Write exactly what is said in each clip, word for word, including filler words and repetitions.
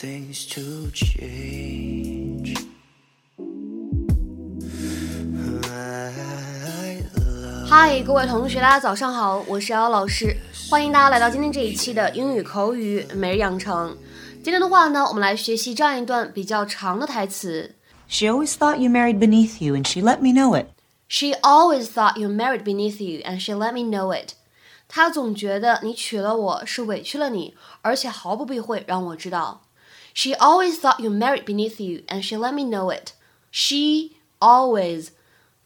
things to change. Hi， 各位同学，大家早上好，我是姚老师，欢迎大家来到今天这一期的英语口语每日养成。今天的话呢，我们来学习这样一段比较长的台词。She always thought you married beneath you, and she let me know it. She always thought you married beneath you, and she let me know it. 她总觉得你娶了我是委屈了你，而且毫不避讳让我知道。She always thought you married beneath you, and she let me know it. She always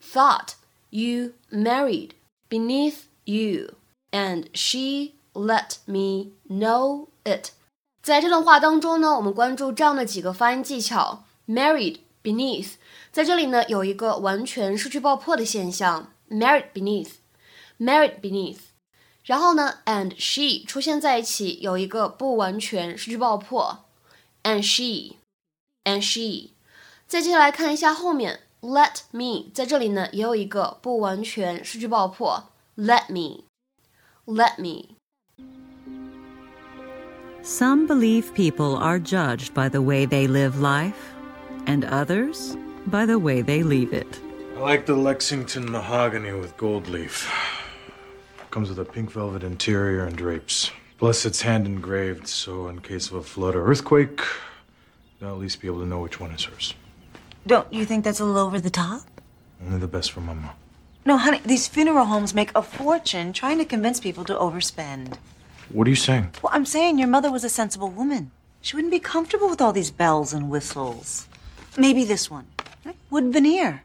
thought you married beneath you, and she let me know it. 在这段话当中呢，我们关注这样的几个发音技巧。Married beneath 在这里呢有一个完全失去爆破的现象 married beneath married beneath 然后呢 and she 出现在一起有一个不完全失去爆破 and she and she 再接下来看一下后面 let me 在这里呢也有一个不完全失去爆破 let me let me Some believe people are judged by the way they live life And others, by the way they leave it. I like the Lexington mahogany with gold leaf. It comes with a pink velvet interior and drapes. Plus, it's hand engraved, so in case of a flood or earthquake, they'll at least be able to know which one is hers. Don't you think that's a little over the top? Only the best for Mama. No, honey, these funeral homes make a fortune trying to convince people to overspend. What are you saying? Well, I'm saying your mother was a sensible woman. She wouldn't be comfortable with all these bells and whistles.Maybe this one. Wood veneer.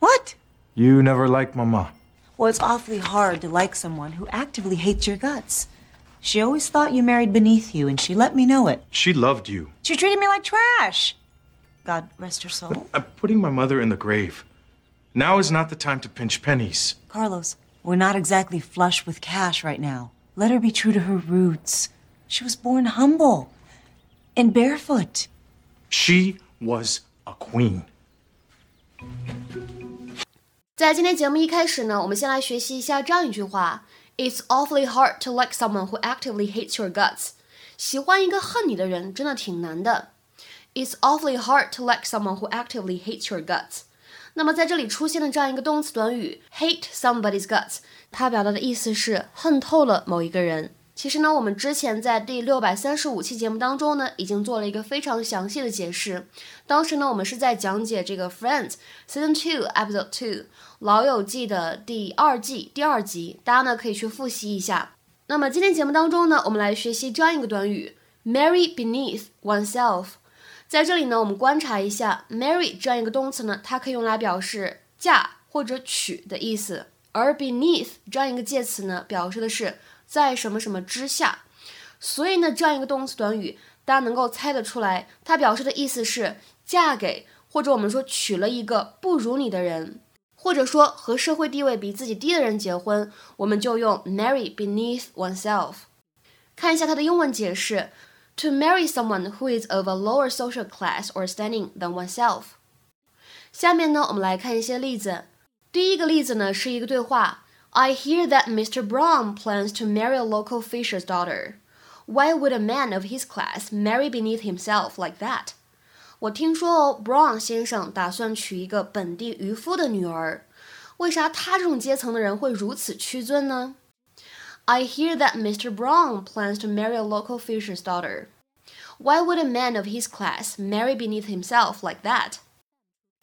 What? You never liked Mama. Well, it's awfully hard to like someone who actively hates your guts. She always thought you married beneath you, and she let me know it. She loved you. She treated me like trash. God rest her soul. I'm putting my mother in the grave. Now is not the time to pinch pennies. Carlos, we're not exactly flush with cash right now. Let her be true to her roots. She was born humble.And barefoot. She was a queen. 在今天节目一开始呢，我们先来学习一下这样一句话 It's awfully hard to like someone who actively hates your guts. 喜欢一个恨你的人真的挺难的。It's awfully hard to like someone who actively hates your guts. 那么在这里出现的这样一个动词短语 hate somebody's guts， 它表达的意思是恨透了某一个人。其实呢，我们之前在第六百三十五期节目当中呢，已经做了一个非常详细的解释。当时呢，我们是在讲解这个 Friends Season two Episode two 老友记的第二季第二集，大家呢可以去复习一下。那么今天节目当中呢，我们来学习这样一个短语 Marry beneath oneself。在这里呢，我们观察一下 Marry 这样一个动词呢，它可以用来表示嫁或者娶的意思，而 beneath 这样一个介词呢，表示的是在什么什么之下，所以呢，这样一个动词短语，大家能够猜得出来，它表示的意思是嫁给，或者我们说娶了一个不如你的人，或者说和社会地位比自己低的人结婚，我们就用 marry beneath oneself。看一下它的英文解释 ：To marry someone who is of a lower social class or standing than oneself。下面呢，我们来看一些例子。第一个例子呢，是一个对话。I hear that Mister Brown plans to marry a local fisher's daughter. Why would a man of his class marry beneath himself like that? 我听说哦 Brown 先生打算娶一个本地渔夫的女儿。为啥他这种阶层的人会如此屈尊呢？ I hear that Mister Brown plans to marry a local fisher's daughter. Why would a man of his class marry beneath himself like that?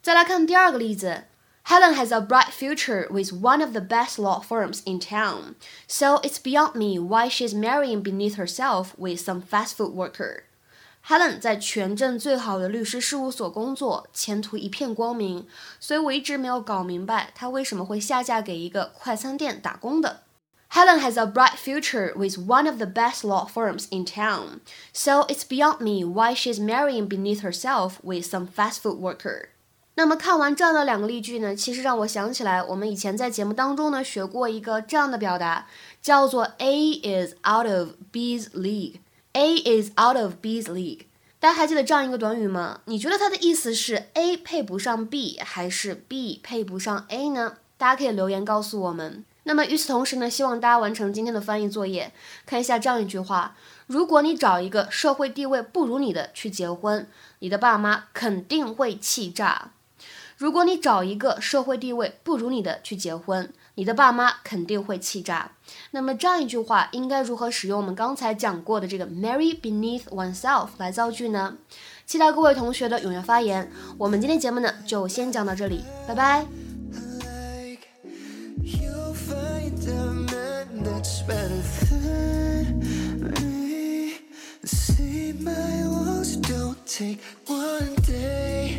再来看第二个例子。Helen has a bright future with one of the best law firms in town, so it's beyond me why she's marrying beneath herself with some fast food worker. Helen 在全镇最好的律师事务所工作，前途一片光明，所以我一直没有搞明白她为什么会下嫁给一个快餐店打工的。Helen has a bright future with one of the best law firms in town, so it's beyond me why she's marrying beneath herself with some fast food worker.那么看完这样的两个例句呢，其实让我想起来我们以前在节目当中呢学过一个这样的表达，叫做 A is out of B's league. A is out of B's league. 大家还记得这样一个短语吗？你觉得它的意思是 A 配不上 B 还是 B 配不上 A 呢？大家可以留言告诉我们。那么与此同时呢，希望大家完成今天的翻译作业，看一下这样一句话：如果你找一个社会地位不如你的去结婚，你的爸妈肯定会气炸。如果你找一个社会地位不如你的去结婚，你的爸妈肯定会气炸。那么这样一句话应该如何使用我们刚才讲过的这个 marry beneath oneself 来造句呢？期待各位同学的踊跃发言。我们今天节目呢就先讲到这里，拜拜。Take one day